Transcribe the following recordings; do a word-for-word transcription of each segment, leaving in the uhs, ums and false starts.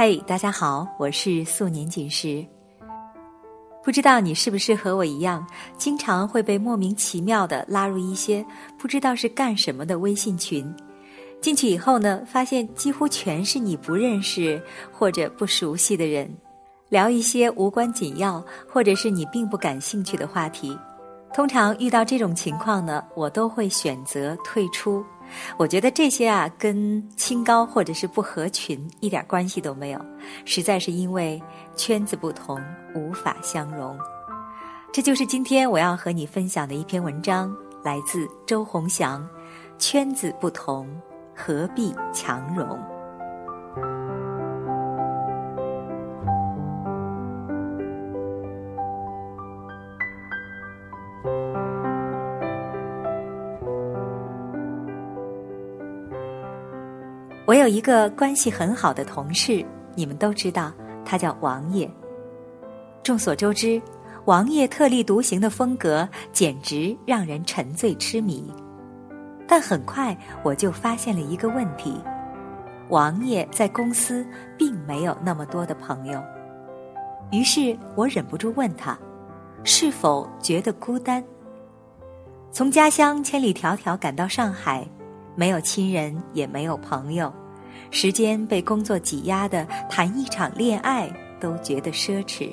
嘿、hey, 大家好，我是素年锦时。不知道你是不是和我一样，经常会被莫名其妙地拉入一些不知道是干什么的微信群，进去以后呢，发现几乎全是你不认识或者不熟悉的人，聊一些无关紧要或者是你并不感兴趣的话题。通常遇到这种情况呢，我都会选择退出。我觉得这些啊，跟清高或者是不合群一点关系都没有，实在是因为圈子不同，无法相容。这就是今天我要和你分享的一篇文章，来自周鸿翔，圈子不同，何必强融？我有一个关系很好的同事，你们都知道，他叫王爷。众所周知，王爷特立独行的风格简直让人沉醉痴迷。但很快我就发现了一个问题，王爷在公司并没有那么多的朋友。于是我忍不住问他，是否觉得孤单？从家乡千里迢迢赶到上海，没有亲人也没有朋友，时间被工作挤压的，谈一场恋爱都觉得奢侈。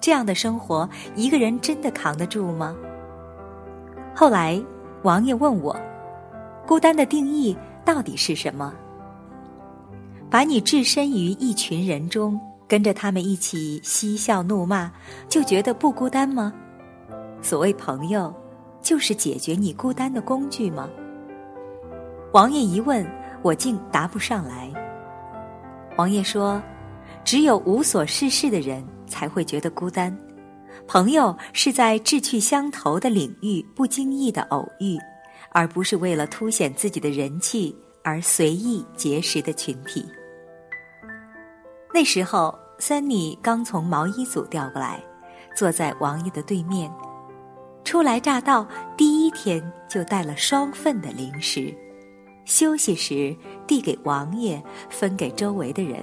这样的生活，一个人真的扛得住吗？后来，王爷问我，孤单的定义到底是什么？把你置身于一群人中，跟着他们一起嬉笑怒骂，就觉得不孤单吗？所谓朋友，就是解决你孤单的工具吗？王爷一问，我竟答不上来。王爷说，只有无所事事的人才会觉得孤单，朋友是在志趣相投的领域不经意的偶遇，而不是为了凸显自己的人气而随意结识的群体。那时候 Sunny 刚从毛衣组调过来，坐在王爷的对面，初来乍到，第一天就带了双份的零食，休息时递给王爷，分给周围的人。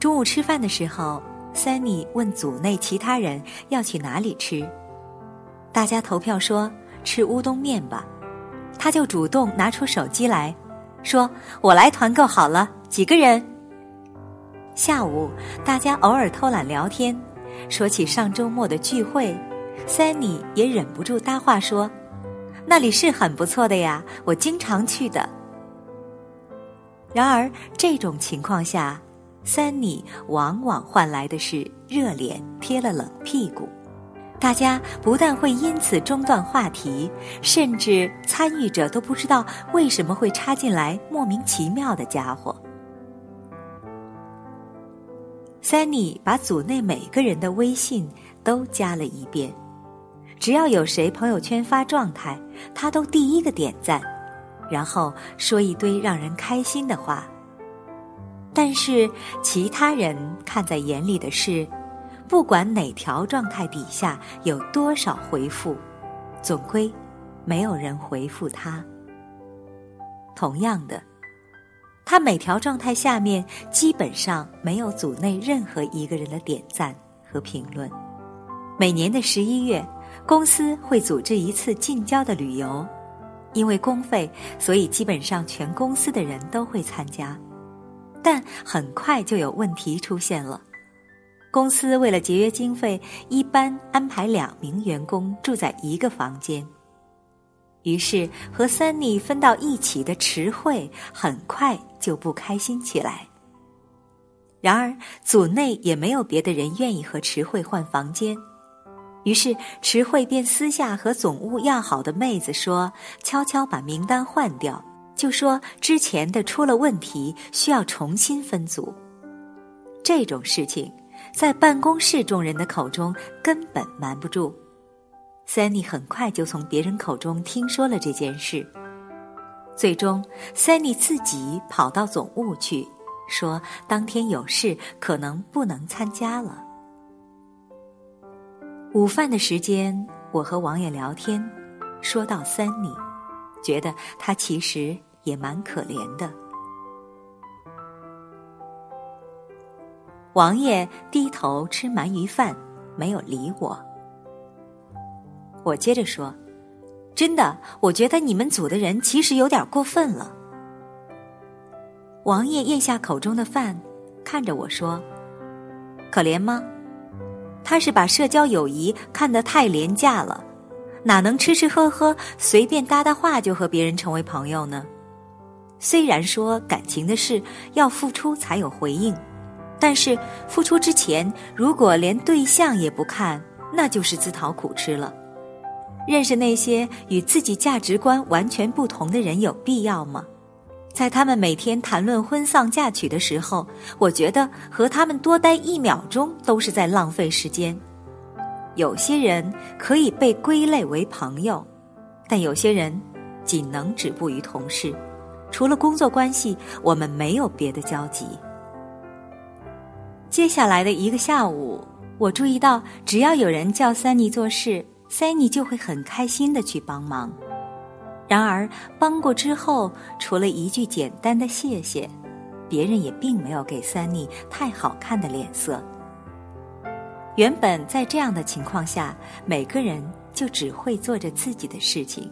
中午吃饭的时候， Sunny 问组内其他人要去哪里吃，大家投票说吃乌冬面吧，他就主动拿出手机来说，我来团购好了，几个人？下午大家偶尔偷懒聊天，说起上周末的聚会， Sunny 也忍不住搭话说，那里是很不错的呀，我经常去的。然而这种情况下，三妮往往换来的是热脸贴了冷屁股，大家不但会因此中断话题，甚至参与者都不知道为什么会插进来莫名其妙的家伙。三妮把组内每个人的微信都加了一遍，只要有谁朋友圈发状态，他都第一个点赞，然后说一堆让人开心的话。但是其他人看在眼里的是，不管哪条状态底下有多少回复，总归没有人回复他。同样的，他每条状态下面基本上没有组内任何一个人的点赞和评论。每年的十一月，公司会组织一次近郊的旅游，因为公费，所以基本上全公司的人都会参加。但很快就有问题出现了，公司为了节约经费，一般安排两名员工住在一个房间，于是和三妮分到一起的池慧很快就不开心起来。然而组内也没有别的人愿意和池慧换房间，于是池慧便私下和总务要好的妹子说，悄悄把名单换掉，就说之前的出了问题，需要重新分组。这种事情在办公室众人的口中根本瞒不住， Sunny 很快就从别人口中听说了这件事。最终 Sunny 自己跑到总务去，说当天有事，可能不能参加了。午饭的时间，我和王爷聊天，说到三妮，觉得他其实也蛮可怜的。王爷低头吃鳗鱼饭，没有理我。我接着说，真的，我觉得你们组的人其实有点过分了。王爷咽下口中的饭，看着我说，可怜吗？他是把社交友谊看得太廉价了，哪能吃吃喝喝随便搭搭话就和别人成为朋友呢？虽然说感情的事要付出才有回应，但是付出之前如果连对象也不看，那就是自讨苦吃了。认识那些与自己价值观完全不同的人有必要吗？在他们每天谈论婚丧嫁娶的时候，我觉得和他们多待一秒钟都是在浪费时间。有些人可以被归类为朋友，但有些人仅能止步于同事，除了工作关系，我们没有别的交集。接下来的一个下午，我注意到只要有人叫 Sunny 做事， Sunny 就会很开心地去帮忙。然而帮过之后，除了一句简单的谢谢，别人也并没有给 Sunny 太好看的脸色。原本在这样的情况下，每个人就只会做着自己的事情，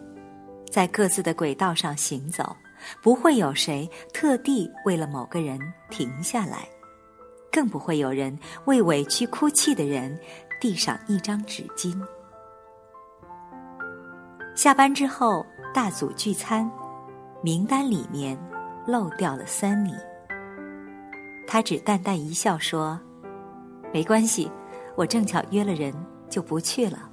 在各自的轨道上行走，不会有谁特地为了某个人停下来，更不会有人为委屈哭泣的人递上一张纸巾。下班之后大组聚餐，名单里面漏掉了 Sunny。 他只淡淡一笑说，没关系，我正巧约了人就不去了。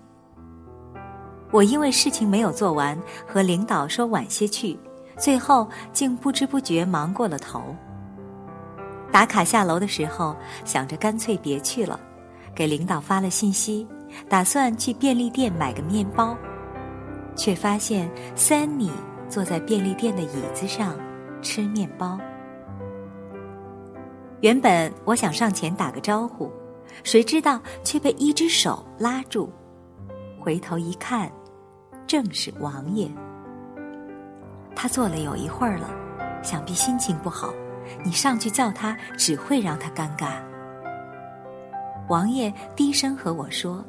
我因为事情没有做完和领导说晚些去，最后竟不知不觉忙过了头。打卡下楼的时候想着干脆别去了，给领导发了信息，打算去便利店买个面包，却发现 Sunny 坐在便利店的椅子上吃面包。原本我想上前打个招呼，谁知道却被一只手拉住，回头一看，正是王爷。他坐了有一会儿了，想必心情不好，你上去叫他只会让他尴尬。王爷低声和我说，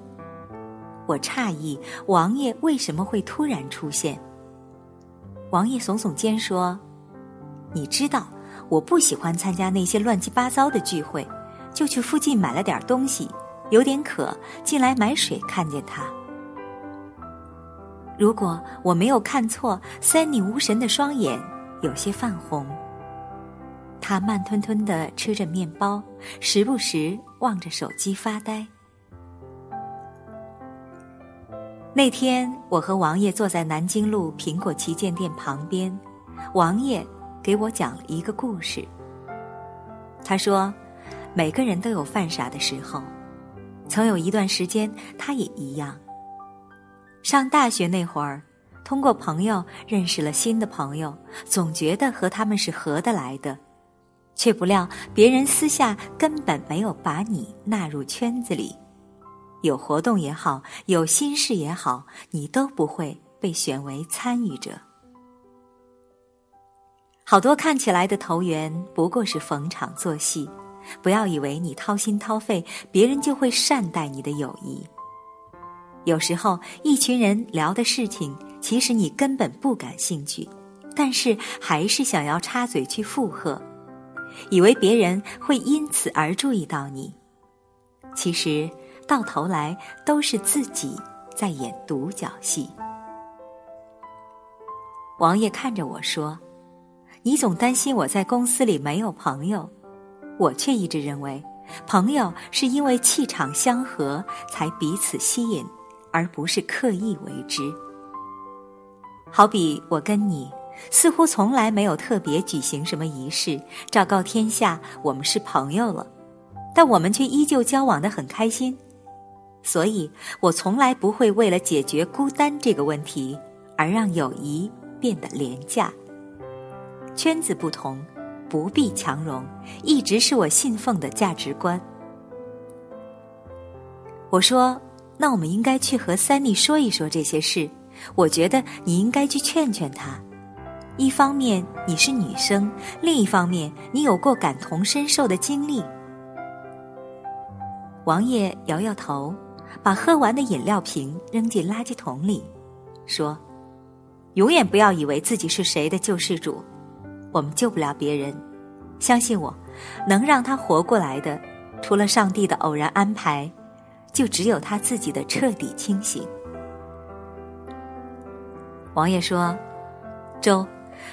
我诧异王爷为什么会突然出现。王爷耸耸肩说，你知道我不喜欢参加那些乱七八糟的聚会，就去附近买了点东西，有点渴，进来买水看见他。如果我没有看错，三女无神的双眼有些泛红，她慢吞吞地吃着面包，时不时望着手机发呆。那天我和王爷坐在南京路苹果旗舰店旁边，王爷给我讲了一个故事。他说每个人都有犯傻的时候，曾有一段时间他也一样。上大学那会儿，通过朋友认识了新的朋友，总觉得和他们是合得来的，却不料别人私下根本没有把你纳入圈子里，有活动也好，有心事也好，你都不会被选为参与者。好多看起来的投缘不过是逢场作戏，不要以为你掏心掏肺，别人就会善待你的友谊。有时候一群人聊的事情，其实你根本不感兴趣，但是还是想要插嘴去附和，以为别人会因此而注意到你。其实到头来都是自己在演独角戏。王爷看着我说，你总担心我在公司里没有朋友，我却一直认为朋友是因为气场相合才彼此吸引，而不是刻意为之。好比我跟你似乎从来没有特别举行什么仪式昭告天下我们是朋友了，但我们却依旧交往得很开心。所以我从来不会为了解决孤单这个问题而让友谊变得廉价。圈子不同，不必强融，一直是我信奉的价值观。我说，那我们应该去和Sunny说一说这些事，我觉得你应该去劝劝她。一方面你是女生，另一方面你有过感同身受的经历。王爷摇摇头，把喝完的饮料瓶扔进垃圾桶里，说：永远不要以为自己是谁的救世主，我们救不了别人，相信我，能让他活过来的，除了上帝的偶然安排，就只有他自己的彻底清醒。王爷说：周，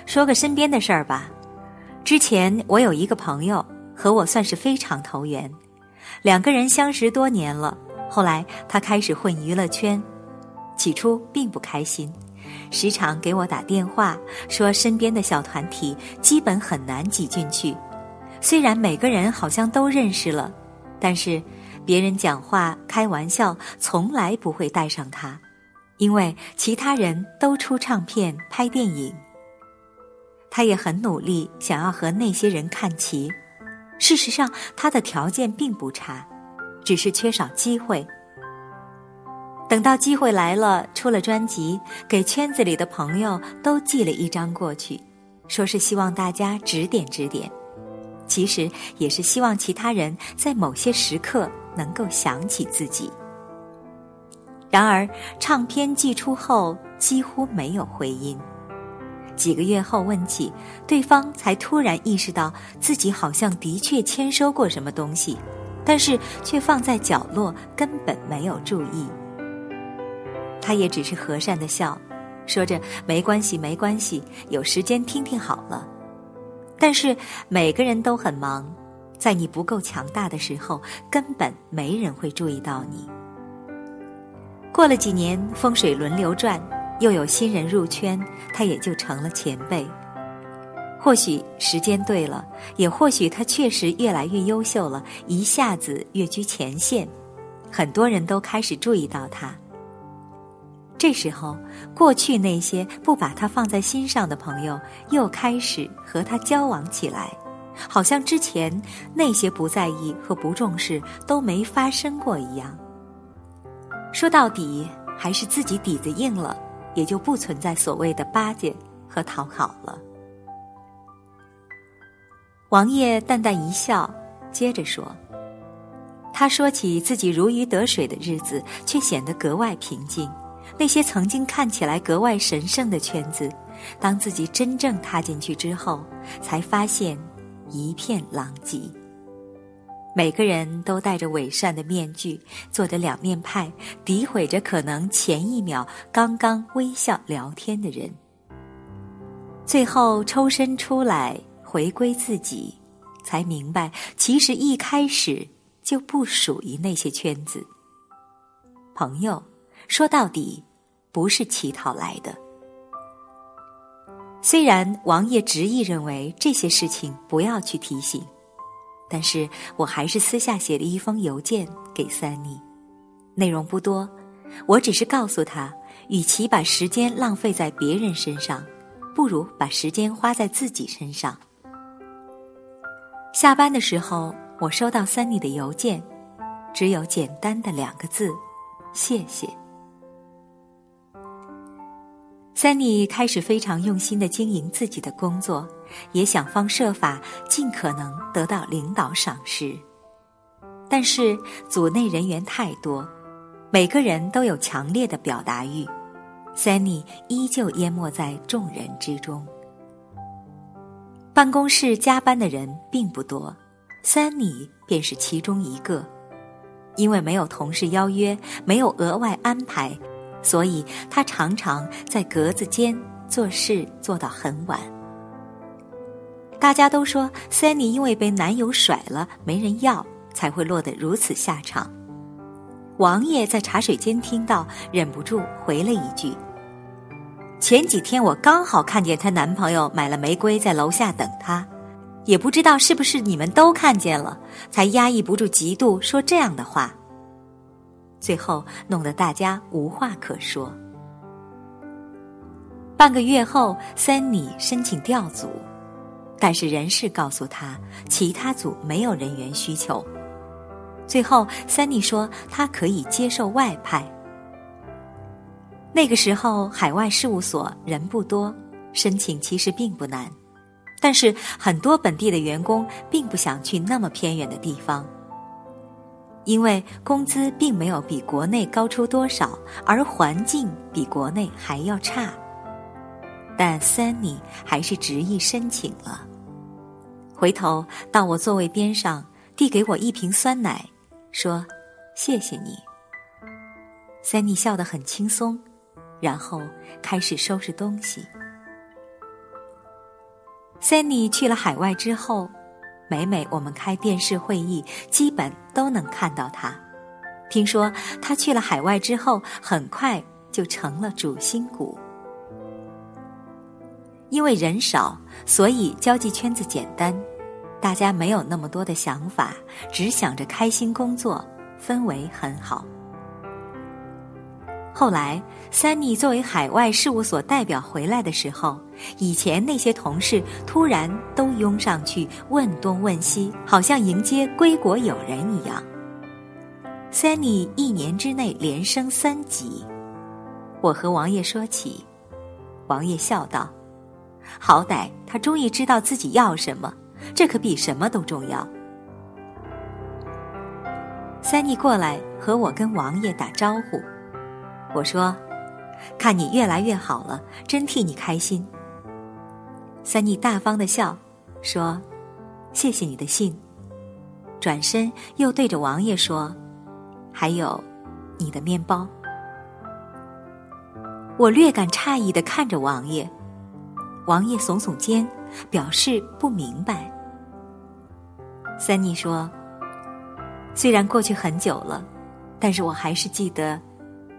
说个身边的事儿吧。之前我有一个朋友，和我算是非常投缘，两个人相识多年了，后来他开始混娱乐圈，起初并不开心，时常给我打电话说身边的小团体基本很难挤进去，虽然每个人好像都认识了，但是别人讲话开玩笑从来不会带上他，因为其他人都出唱片拍电影。他也很努力想要和那些人看齐，事实上他的条件并不差，只是缺少机会。等到机会来了，出了专辑，给圈子里的朋友都寄了一张过去，说是希望大家指点指点，其实也是希望其他人在某些时刻能够想起自己。然而唱片寄出后几乎没有回音，几个月后问起，对方才突然意识到自己好像的确签收过什么东西，但是却放在角落根本没有注意。他也只是和善的笑，说着没关系没关系，有时间听听好了。但是每个人都很忙，在你不够强大的时候，根本没人会注意到你。过了几年，风水轮流转，又有新人入圈，他也就成了前辈。或许时间对了，也或许他确实越来越优秀了，一下子跃居前线，很多人都开始注意到他。这时候，过去那些不把他放在心上的朋友又开始和他交往起来，好像之前那些不在意和不重视都没发生过一样。说到底，还是自己底子硬了，也就不存在所谓的巴结和讨好了。王爷淡淡一笑，接着说，他说起自己如鱼得水的日子，却显得格外平静。那些曾经看起来格外神圣的圈子，当自己真正踏进去之后，才发现一片狼藉。每个人都戴着伪善的面具，做着两面派，诋毁着可能前一秒刚刚微笑聊天的人。最后抽身出来，回归自己，才明白其实一开始就不属于那些圈子。朋友说到底不是乞讨来的。虽然王爷执意认为这些事情不要去提醒，但是我还是私下写了一封邮件给Sunny，内容不多，我只是告诉他，与其把时间浪费在别人身上，不如把时间花在自己身上。下班的时候，我收到Sunny的邮件，只有简单的两个字：谢谢。Sunny 开始非常用心地经营自己的工作，也想方设法尽可能得到领导赏识。但是组内人员太多，每个人都有强烈的表达欲， Sunny 依旧淹没在众人之中。办公室加班的人并不多， Sunny 便是其中一个。因为没有同事邀约，没有额外安排，所以他常常在格子间做事做到很晚。大家都说 Sunny 因为被男友甩了没人要，才会落得如此下场。王爷在茶水间听到，忍不住回了一句：前几天我刚好看见她男朋友买了玫瑰在楼下等她，也不知道是不是你们都看见了，才压抑不住嫉妒说这样的话。最后弄得大家无话可说。半个月后，Sunny申请调组，但是人事告诉他，其他组没有人员需求。最后Sunny说他可以接受外派。那个时候海外事务所人不多，申请其实并不难。但是很多本地的员工并不想去那么偏远的地方。因为工资并没有比国内高出多少，而环境比国内还要差。但 Sunny 还是执意申请了。回头到我座位边上，递给我一瓶酸奶，说：“谢谢你。” Sunny 笑得很轻松，然后开始收拾东西。Sunny 去了海外之后，每每我们开电视会议，基本都能看到他。听说他去了海外之后，很快就成了主心骨。因为人少，所以交际圈子简单，大家没有那么多的想法，只想着开心工作，氛围很好。后来 Sunny 作为海外事务所代表回来的时候，以前那些同事突然都拥上去问东问西，好像迎接归国友人一样。 Sunny 一年之内连升三级。我和王爷说起，王爷笑道，好歹他终于知道自己要什么，这可比什么都重要。 Sunny 过来和我跟王爷打招呼，我说，看你越来越好了，真替你开心。Sunny 大方地笑，说，谢谢你的信。转身又对着王爷说，还有你的面包。我略感诧异地看着王爷，王爷耸耸肩，表示不明白。Sunny 说，虽然过去很久了，但是我还是记得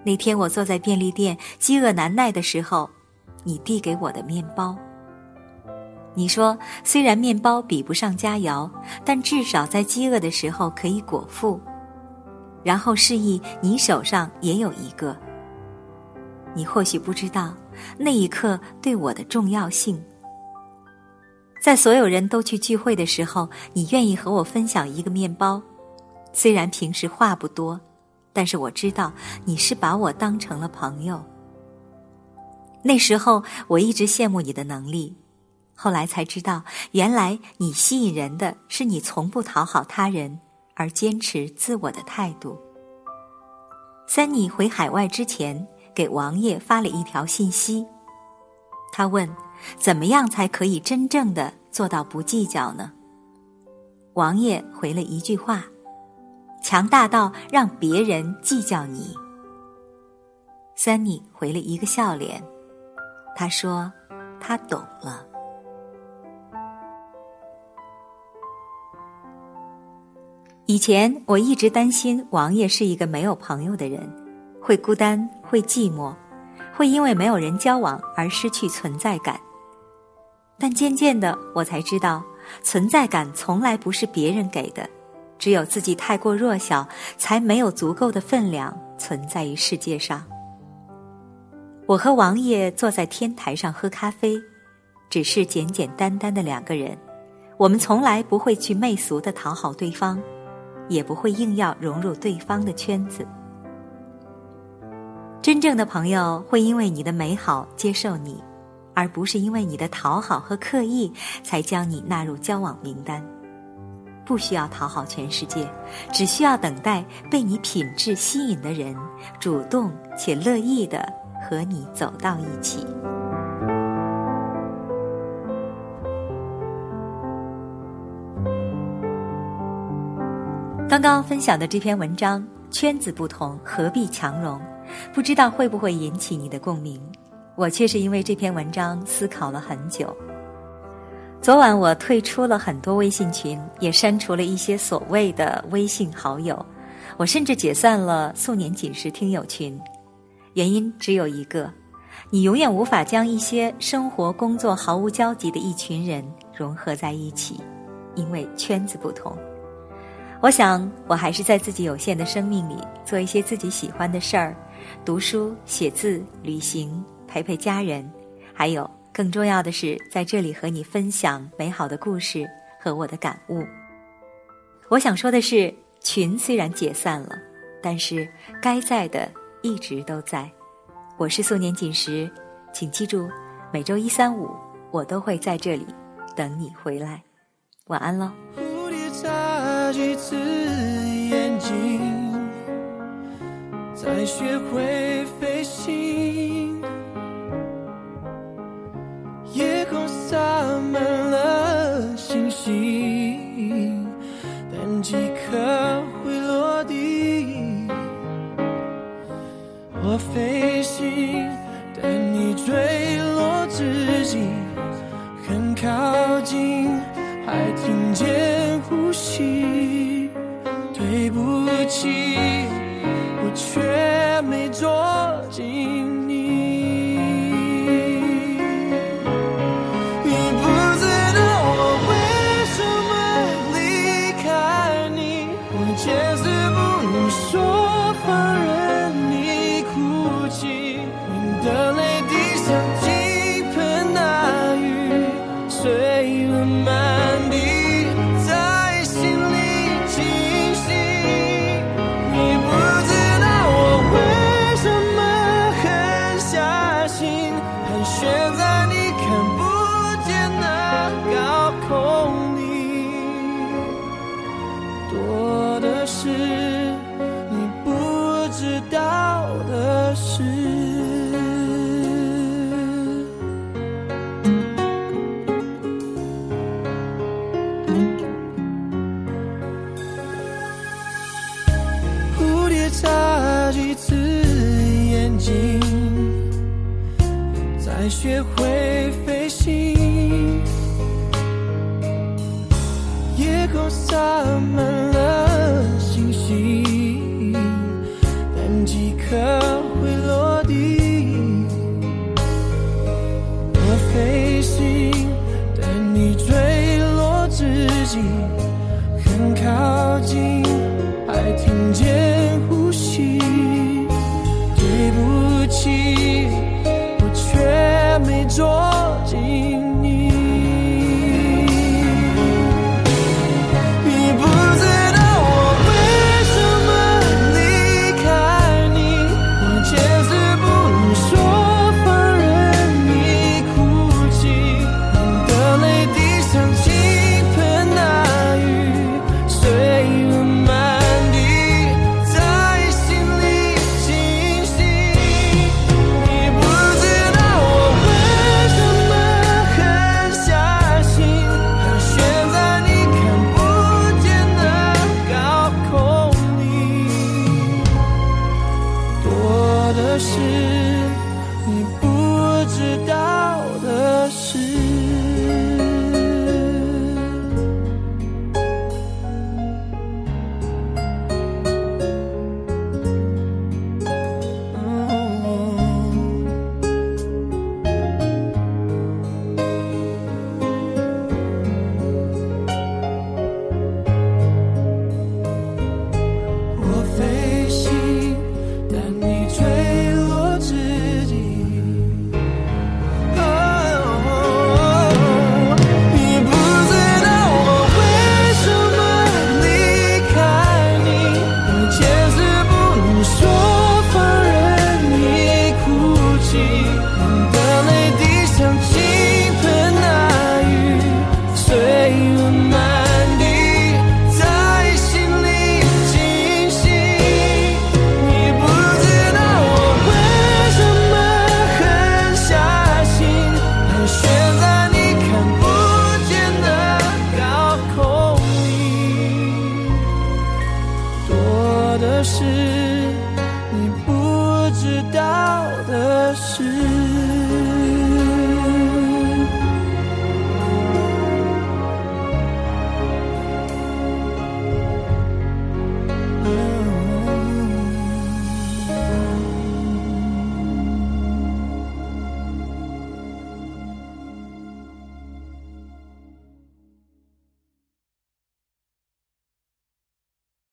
那天我坐在便利店饥饿难耐的时候，你递给我的面包。你说虽然面包比不上佳肴，但至少在饥饿的时候可以果腹，然后示意你手上也有一个。你或许不知道那一刻对我的重要性。在所有人都去聚会的时候，你愿意和我分享一个面包，虽然平时话不多，但是我知道你是把我当成了朋友。那时候我一直羡慕你的能力，后来才知道原来你吸引人的是你从不讨好他人而坚持自我的态度。Sunny回海外之前给王爷发了一条信息，他问怎么样才可以真正的做到不计较呢？王爷回了一句话，强大到让别人计较你。Sunny 回了一个笑脸，他说他懂了。以前我一直担心王爷是一个没有朋友的人，会孤单，会寂寞，会因为没有人交往而失去存在感。但渐渐的我才知道，存在感从来不是别人给的，只有自己太过弱小，才没有足够的分量存在于世界上。我和王爷坐在天台上喝咖啡，只是简简单单的两个人，我们从来不会去媚俗地讨好对方，也不会硬要融入对方的圈子。真正的朋友会因为你的美好接受你，而不是因为你的讨好和刻意才将你纳入交往名单。不需要讨好全世界，只需要等待被你品质吸引的人主动且乐意地和你走到一起。刚刚分享的这篇文章，圈子不同，何必强融，不知道会不会引起你的共鸣。我确实因为这篇文章思考了很久。昨晚我退出了很多微信群，也删除了一些所谓的微信好友，我甚至解散了素年锦时听友群。原因只有一个，你永远无法将一些生活工作毫无交集的一群人融合在一起，因为圈子不同。我想我还是在自己有限的生命里做一些自己喜欢的事儿，读书、写字、旅行、陪陪家人，还有更重要的是，在这里和你分享美好的故事和我的感悟。我想说的是，群虽然解散了，但是该在的一直都在。我是素年锦时，请记住，每周一、三、五，我都会在这里等你回来。晚安喽。蝴蝶眨几次眼眼睛，再学会飞行。夜空洒满了星星，但几颗会落地。我飞行，但你坠落自己很靠近，还听见呼吸。对不起，我却没捉紧你。你不知道我为什么离开你，我坚持不能说放任你哭泣，你的泪滴像倾盆大雨，碎了满地。再学会飞行，夜空洒满了星星，但几颗会落地。我飞行，但你坠落自己很靠近，还听见呼吸。对不起，却没捉紧你。你不知道我为什么离开你，我坚持不能说放任你哭泣，你的泪滴像倾盆大雨，碎了满地，在心里清醒。你不是